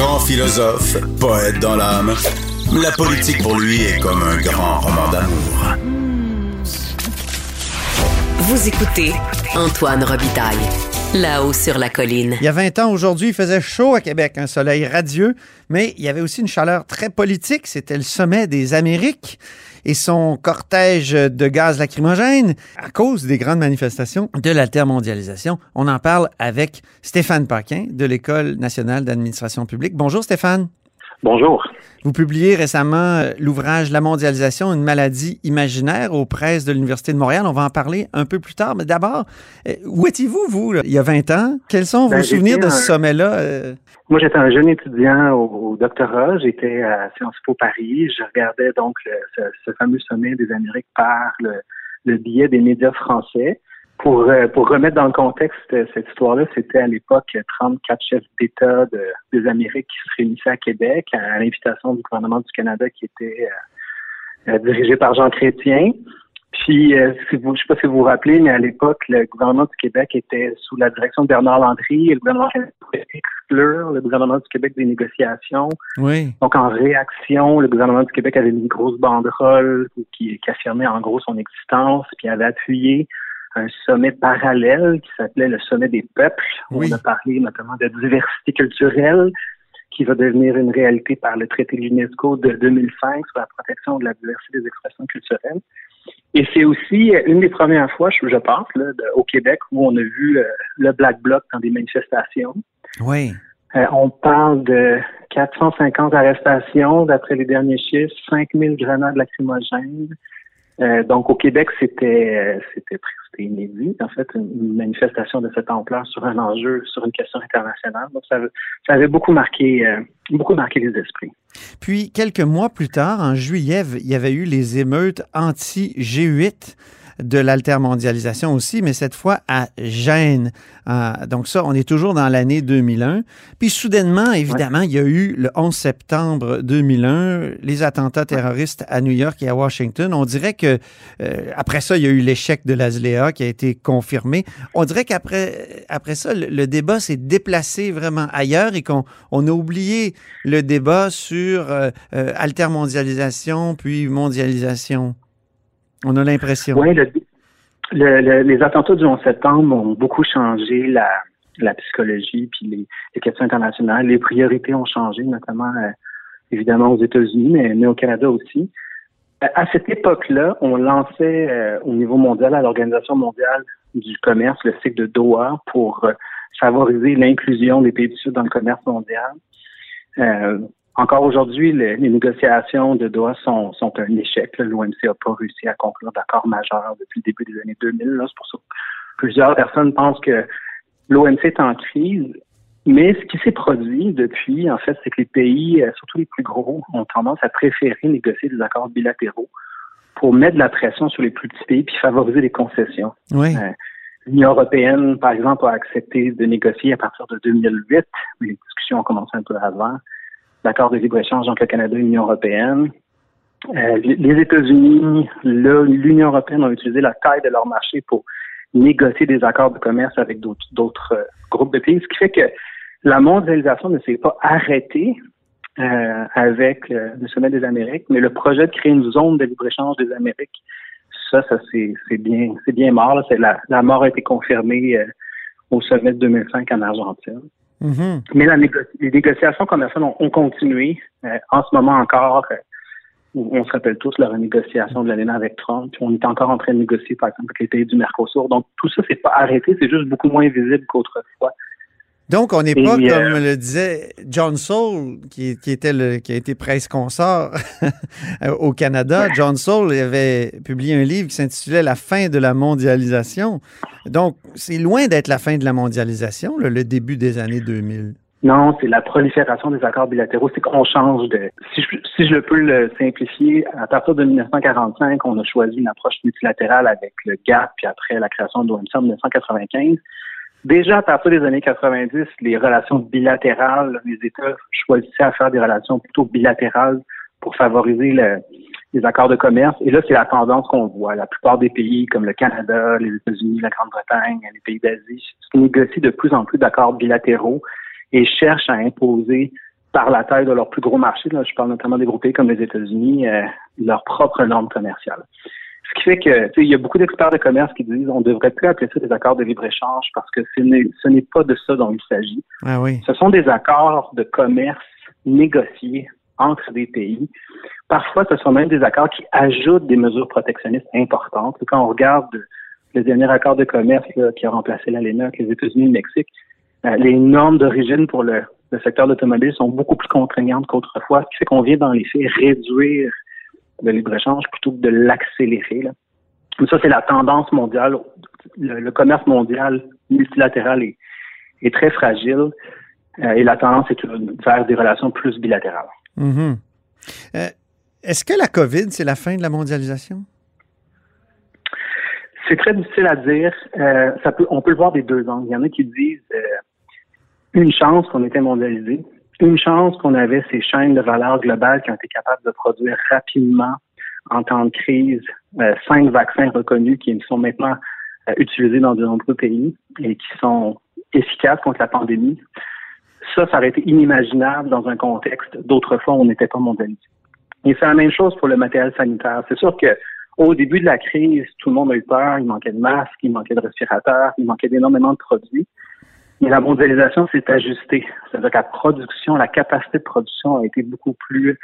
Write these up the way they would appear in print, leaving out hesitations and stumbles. Grand philosophe, poète dans l'âme, la politique pour lui est comme un grand roman d'amour. Vous écoutez Antoine Robitaille, là-haut sur la colline. Il y a 20 ans aujourd'hui, il faisait chaud à Québec, un soleil radieux, mais il y avait aussi une chaleur très politique. C'était le sommet des Amériques et son cortège de gaz lacrymogène à cause des grandes manifestations de l'altermondialisation. On en parle avec Stéphane Paquin de l'École nationale d'administration publique. Bonjour Stéphane. Bonjour. Vous publiez récemment l'ouvrage « La mondialisation : une maladie imaginaire » aux Presses de l'Université de Montréal. On va en parler un peu plus tard. Mais d'abord, où étiez-vous, vous, là, il y a 20 ans? Quels sont vos souvenirs de ce sommet-là? Moi, j'étais un jeune étudiant au doctorat. J'étais à Sciences Po Paris. Je regardais donc ce fameux sommet des Amériques par le biais des médias français. Pour remettre dans le contexte cette histoire-là, c'était à l'époque 34 chefs d'État des Amériques qui se réunissaient à Québec à l'invitation du gouvernement du Canada qui était dirigé par Jean Chrétien. Puis, je ne sais pas si vous vous rappelez, mais à l'époque, le gouvernement du Québec était sous la direction de Bernard Landry et le gouvernement voulait exclure le gouvernement du Québec des négociations. Oui. Donc, en réaction, le gouvernement du Québec avait une grosse banderole qui affirmait en gros son existence puis avait appuyé un sommet parallèle qui s'appelait le Sommet des Peuples. Oui. On a parlé notamment de diversité culturelle qui va devenir une réalité par le traité de l'UNESCO de 2005 sur la protection de la diversité des expressions culturelles. Et c'est aussi une des premières fois, je pense, là, au Québec où on a vu le Black Bloc dans des manifestations. Oui. On parle de 450 arrestations d'après les derniers chiffres, 5000 grenades lacrymogènes. Donc, au Québec, c'était inédit, en fait, une manifestation de cette ampleur sur un enjeu, sur une question internationale. Donc, ça avait beaucoup marqué les esprits. Puis, quelques mois plus tard, en juillet, il y avait eu les émeutes anti-G8 de l'altermondialisation aussi, mais cette fois à Gênes. Donc ça, on est toujours dans l'année 2001. Puis soudainement, évidemment, il y a eu le 11 septembre 2001, les attentats terroristes à New York et à Washington. On dirait que, après ça, il y a eu l'échec de l'ASLEA qui a été confirmé. On dirait qu'après ça, le débat s'est déplacé vraiment ailleurs et qu'on a oublié le débat sur altermondialisation puis mondialisation. On a l'impression. Oui, les attentats du 11 septembre ont beaucoup changé la psychologie puis les questions internationales. Les priorités ont changé, notamment évidemment aux États-Unis, mais au Canada aussi. À cette époque-là, on lançait au niveau mondial, à l'Organisation mondiale du commerce, le cycle de Doha pour favoriser l'inclusion des pays du Sud dans le commerce mondial. Encore aujourd'hui, les négociations de Doha sont un échec. L'OMC n'a pas réussi à conclure d'accord majeur depuis le début des années 2000. Là. C'est pour ça que plusieurs personnes pensent que l'OMC est en crise. Mais ce qui s'est produit depuis, en fait, c'est que les pays, surtout les plus gros, ont tendance à préférer négocier des accords bilatéraux pour mettre de la pression sur les plus petits pays puis favoriser les concessions. Oui. L'Union européenne, par exemple, a accepté de négocier à partir de 2008. Mais les discussions ont commencé un peu avant. L'accord de libre-échange entre le Canada et l'Union européenne. Les États-Unis, l'Union européenne ont utilisé la taille de leur marché pour négocier des accords de commerce avec d'autres groupes de pays, ce qui fait que la mondialisation ne s'est pas arrêtée avec le sommet des Amériques, mais le projet de créer une zone de libre-échange des Amériques, c'est bien mort. Là. La mort a été confirmée au sommet de 2005 en Argentine. Mm-hmm. Mais les négociations commerciales ont continué. En ce moment encore, on se rappelle tous la renégociation de l'ALENA avec Trump. On est encore en train de négocier, par exemple, avec les pays du Mercosur. Donc, tout ça, c'est pas arrêté. C'est juste beaucoup moins visible qu'autrefois. Donc, on n'est pas, comme le disait John Saul, qui a été presse-consort au Canada. John Saul avait publié un livre qui s'intitulait « La fin de la mondialisation ». Donc, c'est loin d'être la fin de la mondialisation, le début des années 2000. Non, c'est la prolifération des accords bilatéraux. C'est qu'on change de... Si je peux le simplifier, à partir de 1945, on a choisi une approche multilatérale avec le GATT, puis après la création de l'OMC en 1995. Déjà, à partir des années 90, les relations bilatérales, les États choisissaient à faire des relations plutôt bilatérales pour favoriser les accords de commerce. Et là, c'est la tendance qu'on voit. La plupart des pays, comme le Canada, les États-Unis, la Grande-Bretagne, les pays d'Asie, négocient de plus en plus d'accords bilatéraux et cherchent à imposer par la taille de leur plus gros marché, là, je parle notamment des gros pays comme les États-Unis, leurs propres normes commerciales. Ce qui fait que, tu sais, il y a beaucoup d'experts de commerce qui disent on devrait plus appeler ça des accords de libre-échange parce que ce n'est pas de ça dont il s'agit. Ah oui. Ce sont des accords de commerce négociés entre des pays. Parfois, ce sont même des accords qui ajoutent des mesures protectionnistes importantes. Quand on regarde le dernier accord de commerce là, qui a remplacé l'ALENA avec les États-Unis et le Mexique, les normes d'origine pour le secteur de l'automobile sont beaucoup plus contraignantes qu'autrefois, ce qui fait qu'on vient dans les faits réduire le libre-échange plutôt que de l'accélérer. Là. Donc ça, c'est la tendance mondiale. Le commerce mondial multilatéral est très fragile et la tendance est vers des relations plus bilatérales. Mm-hmm. Est-ce que la COVID, c'est la fin de la mondialisation? C'est très difficile à dire. On peut le voir des deux angles. Il y en a qui disent une chance qu'on était mondialisé, une chance qu'on avait ces chaînes de valeur globales qui ont été capables de produire rapidement en temps de crise 5 vaccins reconnus qui sont maintenant utilisés dans de nombreux pays et qui sont efficaces contre la pandémie. Ça aurait été inimaginable dans un contexte d'autrefois où on n'était pas mondialisé. Et c'est la même chose pour le matériel sanitaire. C'est sûr que au début de la crise, tout le monde a eu peur, il manquait de masques, il manquait de respirateurs, il manquait d'énormément de produits. Mais la mondialisation s'est ajustée. C'est-à-dire que la capacité de production a été beaucoup plus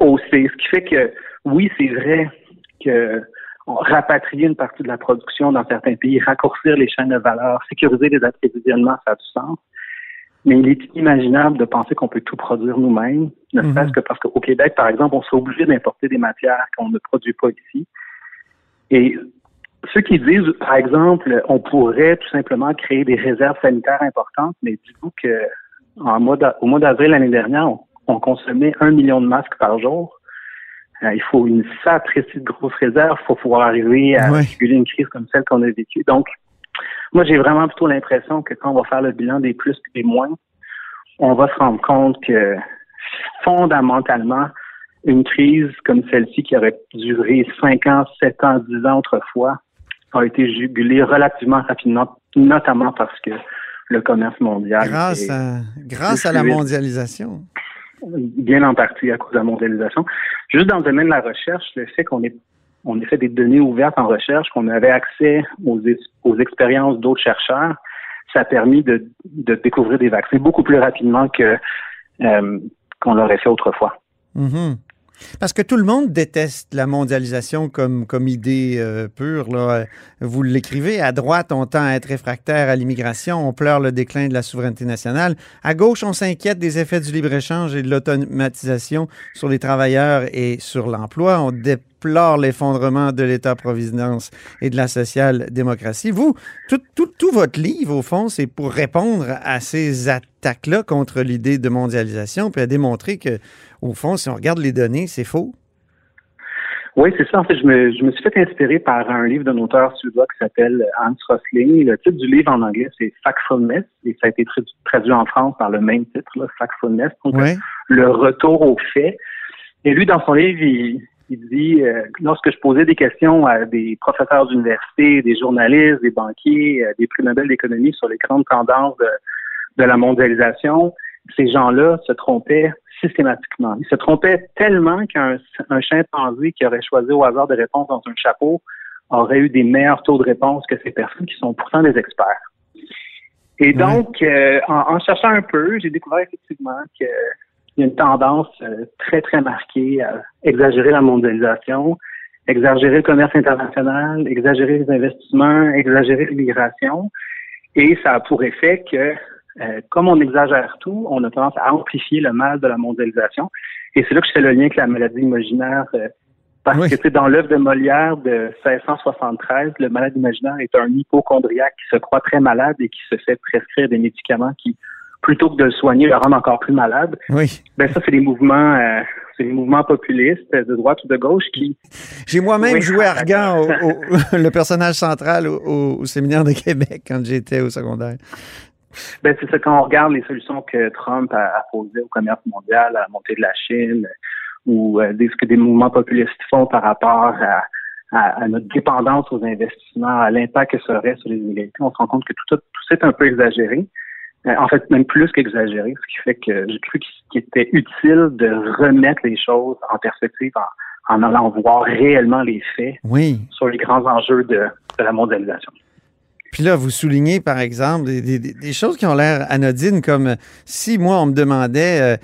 haussée. Ce qui fait que, oui, c'est vrai que rapatrier une partie de la production dans certains pays, raccourcir les chaînes de valeur, sécuriser les approvisionnements, ça a du sens. Mais il est inimaginable de penser qu'on peut tout produire nous-mêmes, ne serait-ce que parce qu'au Québec, par exemple, on serait obligé d'importer des matières qu'on ne produit pas ici. Et ceux qui disent, par exemple, on pourrait tout simplement créer des réserves sanitaires importantes, mais dites-vous qu'au mois d'avril l'année dernière, on consommait 1 million de masques par jour. Il faut une sacrée grosse réserve pour pouvoir arriver à réguler une crise comme celle qu'on a vécue. Donc, moi, j'ai vraiment plutôt l'impression que quand on va faire le bilan des plus et des moins, on va se rendre compte que fondamentalement, une crise comme celle-ci qui aurait duré 5 ans, 7 ans, 10 ans autrefois, a été jugulée relativement rapidement, notamment parce que le commerce mondial... Grâce à la mondialisation. Bien en partie à cause de la mondialisation. Juste dans le domaine de la recherche, le fait qu'on ait fait des données ouvertes en recherche, qu'on avait accès aux expériences d'autres chercheurs, ça a permis de découvrir des vaccins beaucoup plus rapidement qu'on l'aurait fait autrefois. Mm-hmm. Parce que tout le monde déteste la mondialisation comme idée pure. Là. Vous l'écrivez, à droite, on tend à être réfractaire à l'immigration, on pleure le déclin de la souveraineté nationale. À gauche, on s'inquiète des effets du libre-échange et de l'automatisation sur les travailleurs et sur l'emploi. On déplore l'effondrement de l'État-providence et de la social-démocratie. Vous, tout votre livre, au fond, c'est pour répondre à ces attaques-là contre l'idée de mondialisation, puis à démontrer que, au fond, si on regarde les données, c'est faux. Oui, c'est ça. En fait, je me suis fait inspirer par un livre d'un auteur suédois qui s'appelle Hans Rosling. Le titre du livre en anglais, c'est Factfulness, et ça a été traduit en France par le même titre, là, Factfulness, donc le retour aux faits. Et lui, dans son livre, il dit lorsque je posais des questions à des professeurs d'université, des journalistes, des banquiers, des prix Nobel d'économie sur les grandes tendances de la mondialisation, ces gens-là se trompaient systématiquement. Il se trompait tellement qu'un chimpanzé qui aurait choisi au hasard des réponses dans un chapeau aurait eu des meilleurs taux de réponse que ces personnes qui sont pourtant des experts. Et donc, en cherchant un peu, j'ai découvert effectivement qu'il y a une tendance très, très marquée à exagérer la mondialisation, exagérer le commerce international, exagérer les investissements, exagérer l'immigration. Et ça a pour effet que comme on exagère tout, on a tendance à amplifier le mal de la mondialisation. Et c'est là que je fais le lien avec la maladie imaginaire. Parce que c'est dans l'œuvre de Molière de 1673, le malade imaginaire est un hypochondriaque qui se croit très malade et qui se fait prescrire des médicaments qui plutôt que de le soigner, le rendre encore plus malade. Oui. Ben ça, c'est des mouvements populistes de droite ou de gauche qui... J'ai moi-même joué Argan, le personnage central au Séminaire de Québec quand j'étais au secondaire. Ben c'est ça, quand on regarde les solutions que Trump a posées au commerce mondial, à la montée de la Chine, ou ce que des mouvements populistes font par rapport à notre dépendance aux investissements, à l'impact que ça aurait sur les inégalités, on se rend compte que tout ça est un peu exagéré. En fait, même plus qu'exagéré, ce qui fait que j'ai cru qu'il était utile de remettre les choses en perspective en allant voir réellement les faits sur les grands enjeux de la mondialisation. Puis là, vous soulignez, par exemple, des choses qui ont l'air anodines, comme si, moi, on me demandait,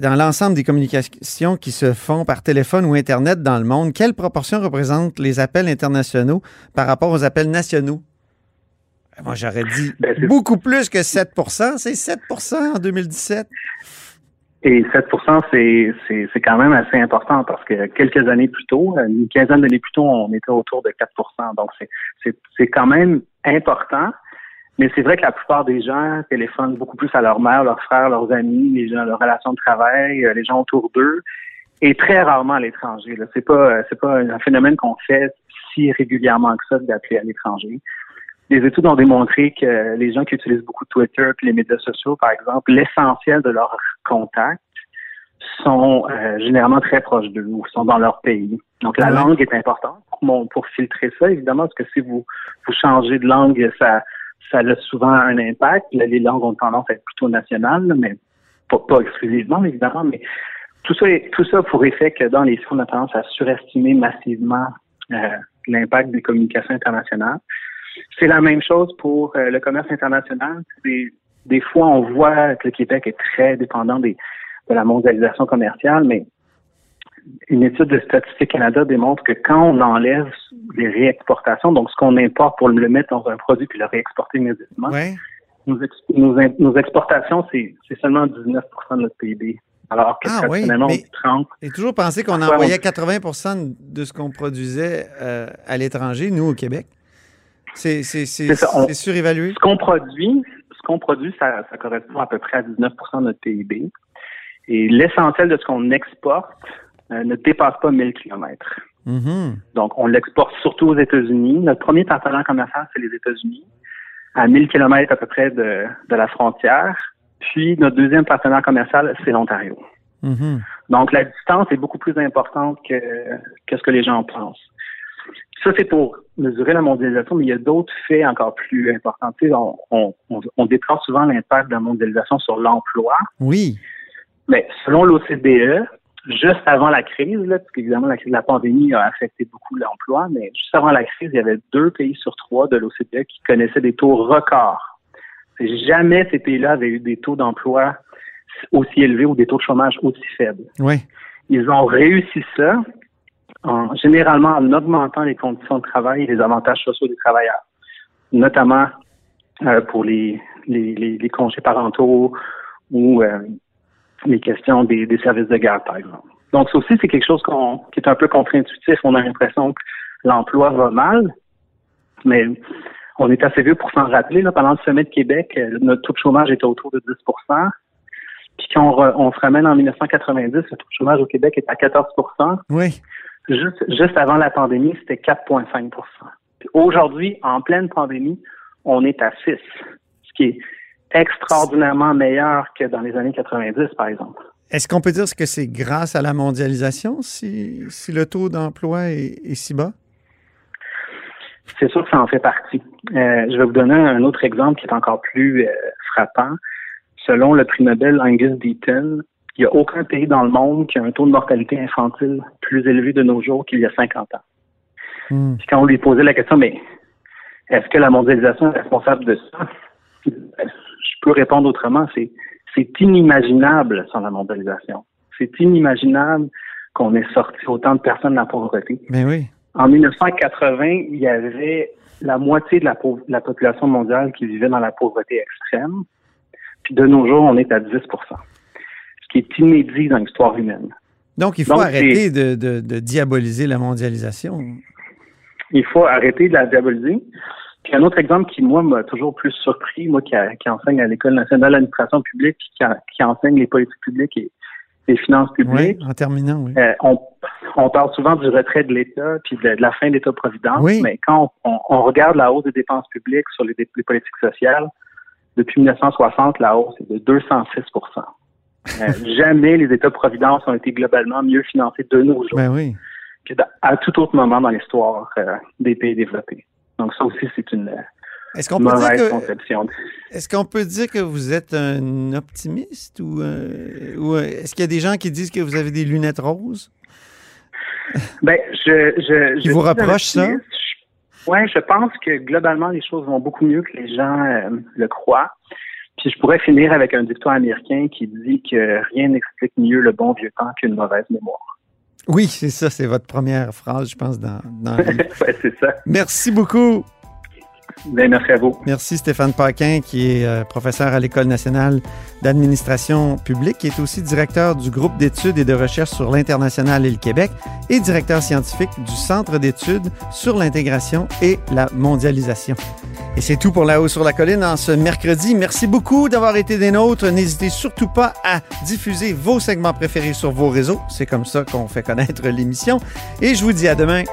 dans l'ensemble des communications qui se font par téléphone ou Internet dans le monde, quelle proportion représentent les appels internationaux par rapport aux appels nationaux? Moi, j'aurais dit beaucoup plus que 7%. C'est 7% en 2017. Et 7%, c'est quand même assez important parce que quelques années plus tôt, une quinzaine d'années plus tôt, on était autour de 4%. Donc, c'est quand même important. Mais c'est vrai que la plupart des gens téléphonent beaucoup plus à leur mère, leurs frères, leurs amis, les gens, leurs relations de travail, les gens autour d'eux, et très rarement à l'étranger. Là, c'est pas un phénomène qu'on fait si régulièrement que ça d'appeler à l'étranger. Les études ont démontré que les gens qui utilisent beaucoup Twitter puis les médias sociaux, par exemple, l'essentiel de leurs contacts sont généralement très proches d'eux ou sont dans leur pays. Donc, la langue est importante pour filtrer ça, évidemment, parce que si vous changez de langue, ça a souvent un impact. Les langues ont tendance à être plutôt nationales, mais pas exclusivement, évidemment. Mais tout ça pour effet que dans les sciences, on a tendance à surestimer massivement l'impact des communications internationales. C'est la même chose pour le commerce international. Des fois, on voit que le Québec est très dépendant de la mondialisation commerciale, mais une étude de Statistique Canada démontre que quand on enlève les réexportations, donc ce qu'on importe pour le mettre dans un produit puis le réexporter immédiatement, nos exportations, c'est seulement 19 % de notre PIB. Alors que traditionnellement, on est 30. J'ai toujours pensé qu'on envoyait 80 % de ce qu'on produisait à l'étranger, nous, au Québec. C'est surévalué. Ce qu'on produit, ça correspond à peu près à 19 % de notre PIB. Et l'essentiel de ce qu'on exporte ne dépasse pas 1000 kilomètres. Mm-hmm. Donc, on l'exporte surtout aux États-Unis. Notre premier partenaire commercial, c'est les États-Unis, à 1000 kilomètres à peu près de la frontière. Puis, notre deuxième partenaire commercial, c'est l'Ontario. Mm-hmm. Donc, la distance est beaucoup plus importante que ce que les gens pensent. Ça, c'est pour mesurer la mondialisation, mais il y a d'autres faits encore plus importants. Tu sais, on déplore souvent l'impact de la mondialisation sur l'emploi. Oui. Mais selon l'OCDE, juste avant la crise, là, parce qu'évidemment, la crise de la pandémie a affecté beaucoup l'emploi, mais juste avant la crise, il y avait 2 pays sur 3 de l'OCDE qui connaissaient des taux records. Jamais ces pays-là avaient eu des taux d'emploi aussi élevés ou des taux de chômage aussi faibles. Oui. Ils ont réussi ça. Généralement en augmentant les conditions de travail et les avantages sociaux des travailleurs, notamment pour les congés parentaux ou les questions des services de garde, par exemple. Donc, ça aussi, c'est quelque chose qui est un peu contre-intuitif. On a l'impression que l'emploi va mal, mais on est assez vieux pour s'en rappeler. Là, pendant le Sommet de Québec, notre taux de chômage était autour de 10 %. Puis quand on se ramène en 1990, le taux de chômage au Québec est à 14 %. Oui. Juste avant la pandémie, c'était 4,5 %. Aujourd'hui, en pleine pandémie, on est à 6, ce qui est extraordinairement meilleur que dans les années 90, par exemple. Est-ce qu'on peut dire que c'est grâce à la mondialisation si le taux d'emploi est si bas? C'est sûr que ça en fait partie. Je vais vous donner un autre exemple qui est encore plus frappant. Selon le prix Nobel Angus Deaton, il n'y a aucun pays dans le monde qui a un taux de mortalité infantile plus élevé de nos jours qu'il y a 50 ans. Mm. Puis quand on lui posait la question, mais est-ce que la mondialisation est responsable de ça? Je peux répondre autrement, c'est inimaginable sans la mondialisation. C'est inimaginable qu'on ait sorti autant de personnes de la pauvreté. Mais oui. En 1980, il y avait la moitié de la population mondiale qui vivait dans la pauvreté extrême. Puis de nos jours, on est à 10 %. Qui est inédit dans l'histoire humaine. Donc, il faut arrêter de diaboliser la mondialisation. Il faut arrêter de la diaboliser. Puis un autre exemple qui, moi, m'a toujours plus surpris, moi qui enseigne à l'École nationale d'administration publique, puis qui enseigne les politiques publiques et les finances publiques. Oui, en terminant, oui. On parle souvent du retrait de l'État puis de la fin de l'État-providence, oui. Mais quand on regarde la hausse des dépenses publiques sur les politiques sociales, depuis 1960, la hausse est de 206 jamais les États-providence ont été globalement mieux financés de nos jours. Ben oui. À tout autre moment dans l'histoire des pays développés. Donc ça aussi, c'est une mauvaise conception. Est-ce qu'on peut dire que vous êtes un optimiste ou est-ce qu'il y a des gens qui disent que vous avez des lunettes roses? Ben, je vous rapproche ça? Oui, je pense que globalement, les choses vont beaucoup mieux que les gens le croient. Puis je pourrais finir avec un dicton américain qui dit que rien n'explique mieux le bon vieux temps qu'une mauvaise mémoire. Oui, c'est ça, c'est votre première phrase, je pense, dans ouais, c'est ça. Merci beaucoup. Bien, merci à vous. Merci Stéphane Paquin, qui est professeur à l'École nationale d'administration publique, qui est aussi directeur du groupe d'études et de recherche sur l'international et le Québec et directeur scientifique du Centre d'études sur l'intégration et la mondialisation. Et c'est tout pour La Haut sur la Colline en ce mercredi. Merci beaucoup d'avoir été des nôtres. N'hésitez surtout pas à diffuser vos segments préférés sur vos réseaux. C'est comme ça qu'on fait connaître l'émission. Et je vous dis à demain.